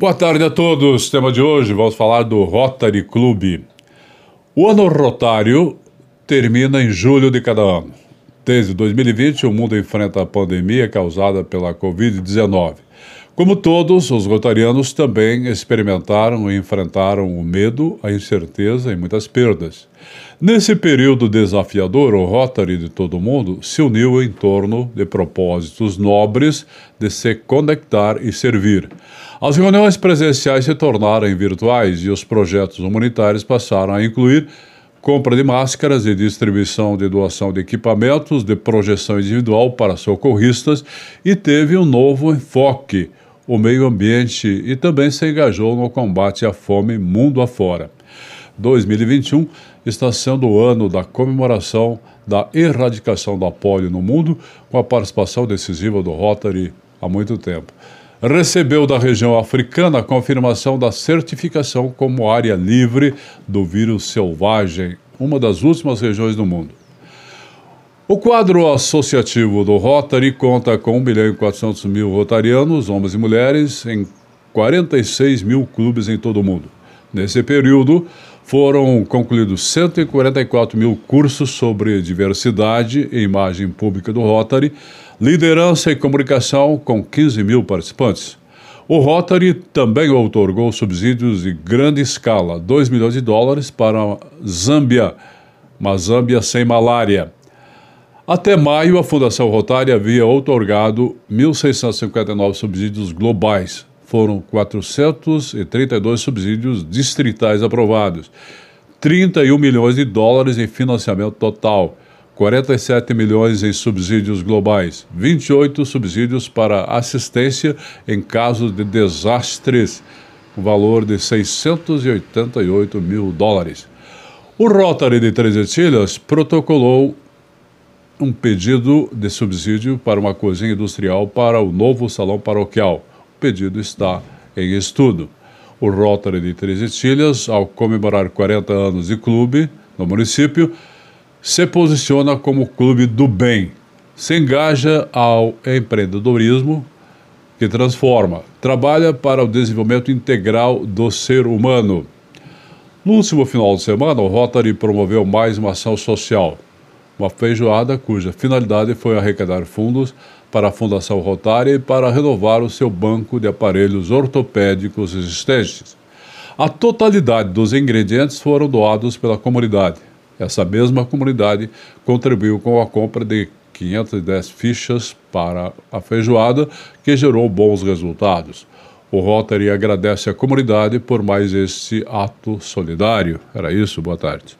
Boa tarde a todos. O tema de hoje, vamos falar do Rotary Club. O ano rotário termina em julho de cada ano. Desde 2020, o mundo enfrenta a pandemia causada pela COVID-19. Como todos, os rotarianos também experimentaram e enfrentaram o medo, a incerteza e muitas perdas. Nesse período desafiador, o Rotary de todo o mundo se uniu em torno de propósitos nobres de se conectar e servir. As reuniões presenciais se tornaram virtuais e os projetos humanitários passaram a incluir compra de máscaras e distribuição de doação de equipamentos de projeção individual para socorristas e teve um novo enfoque, o meio ambiente, e também se engajou no combate à fome mundo afora. 2021 está sendo o ano da comemoração da erradicação da polio no mundo, com a participação decisiva do Rotary há muito tempo. Recebeu da região africana a confirmação da certificação como área livre do vírus selvagem, uma das últimas regiões do mundo. O quadro associativo do Rotary conta com 1.400.000 rotarianos, homens e mulheres, em 46.000 clubes em todo o mundo. Nesse período, foram concluídos 144.000 cursos sobre diversidade e imagem pública do Rotary, liderança e comunicação, com 15.000 participantes. O Rotary também outorgou subsídios de grande escala, 2 milhões de dólares para Zâmbia, uma Zâmbia sem malária. Até maio, a Fundação Rotária havia outorgado 1.659 subsídios globais. Foram 432 subsídios distritais aprovados, 31 milhões de dólares em financiamento total, 47 milhões em subsídios globais, 28 subsídios para assistência em casos de desastres, um valor de 688 mil dólares. O Rotary de Três Antilhas protocolou um pedido de subsídio para uma cozinha industrial para o novo salão paroquial. O pedido está em estudo. O Rotary de Três Estilhas, ao comemorar 40 anos de clube no município, se posiciona como clube do bem, se engaja ao empreendedorismo que transforma, trabalha para o desenvolvimento integral do ser humano. No último final de semana, o Rotary promoveu mais uma ação social, uma feijoada cuja finalidade foi arrecadar fundos para a Fundação Rotária e para renovar o seu banco de aparelhos ortopédicos existentes. A totalidade dos ingredientes foram doados pela comunidade. Essa mesma comunidade contribuiu com a compra de 510 fichas para a feijoada, que gerou bons resultados. O Rotary agradece à comunidade por mais este ato solidário. Era isso, boa tarde.